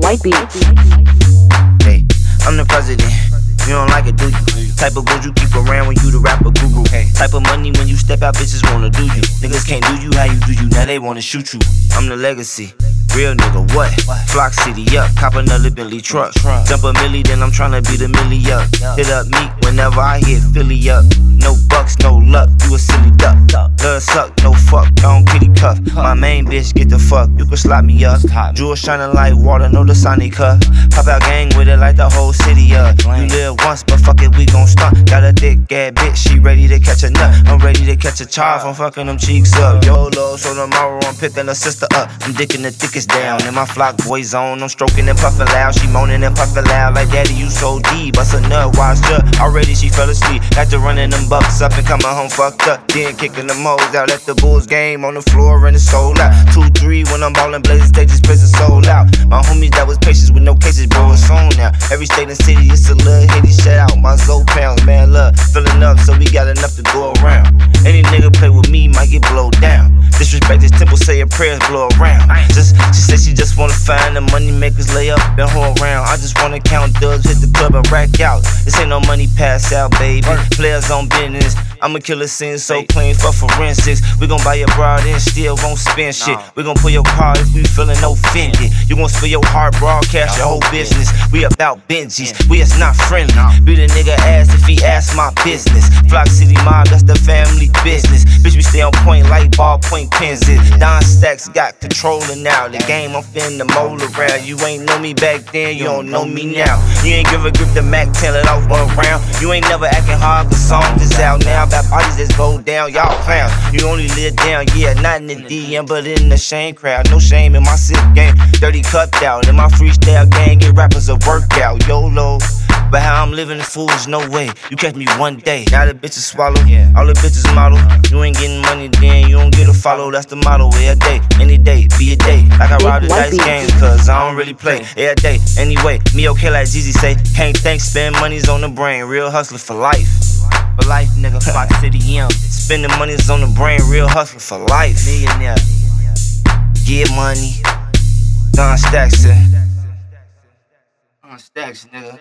white beat. Hey, I'm the president. You don't like it, do you? Type of goals you keep around when you the rapper guru. Type of money when you step out, bitches wanna do you. Niggas can't do you how you do you, now they wanna shoot you. I'm the legacy. Real nigga, what? Floc City up, cop another Bentley truck. Dump a milli, then I'm tryna be the milli up. Hit up me whenever I hit Philly up. No bucks, no luck, you a silly duck. Love suck, no fuck, don't kitty cuff. My main bitch, get the fuck, you can slap me up. Jewels shining like water, no Dasani cuff. Pop out gang with it like the whole city up. You live once, but fuck it, we gon' stunt. Got a thick ass bitch, she ready to catch a nut. I'm ready to catch a charge, I'm fucking them cheeks up. YOLO, so tomorrow I'm picking her sister up. I'm dicking the thickest down in my flock boy zone. I'm stroking and puffing loud. She moaning and puffing loud like daddy you so deep. Bust a nut, washed up. Already she fell asleep. Got to running them bucks up and coming home fucked up. Then kicking them hoes out. Left the Bulls game on the floor and it's sold out. 2-3 when I'm ballin' blazes, they just prison sold out. My homies that was patient with no cases, bro, it's on now. Every state and city, it's a little hitty shout out. My Zo pounds, man, love filling up, so we got enough to go around. Any nigga play with me might get blowed down. Disrespect this temple, say your prayers blow around. She said she just wanna find the money makers, lay up and hold around. I just wanna count dubs, hit the club and rack out. This ain't no money pass out, baby. Players on business. I'ma kill a sin so clean for forensics. We gon' buy your broad and still won't spend shit. We gon' pull your car if we feelin' offended. You gon' spill your heart, broadcast your whole business. We about Benjis, we is not friendly. Be the nigga ass if he ask my business. Floc City mob, that's the family business. Bitch, we stay on point like ballpoint pens. Don Stacks got control and now the game, I'm finna mold around. You ain't know me back then, you don't know me now. You ain't give a grip to Mac, tell it off around. You ain't never acting hard, the song is out now. About parties that's go down, y'all clowns. You only live down, yeah, not in the DM, but in the shame crowd. No shame in my sick game, dirty cupped out. In my freestyle gang, get rappers a workout. YOLO, but how I'm living the fools, no way. You catch me one day, now the bitches swallow, all the bitches model. You ain't getting money, then you don't get a follow. That's the motto, every day, any day, be a day. Like I ride the dice games, cause I don't really play. Every day, anyway, me okay like Jeezy say. Can't think, spend money's on the brain. Real hustler for life. For life, nigga, Floc City M. Spending money's on the brain, real hustler for life. Millionaire. Get money. Don Stacks, nigga.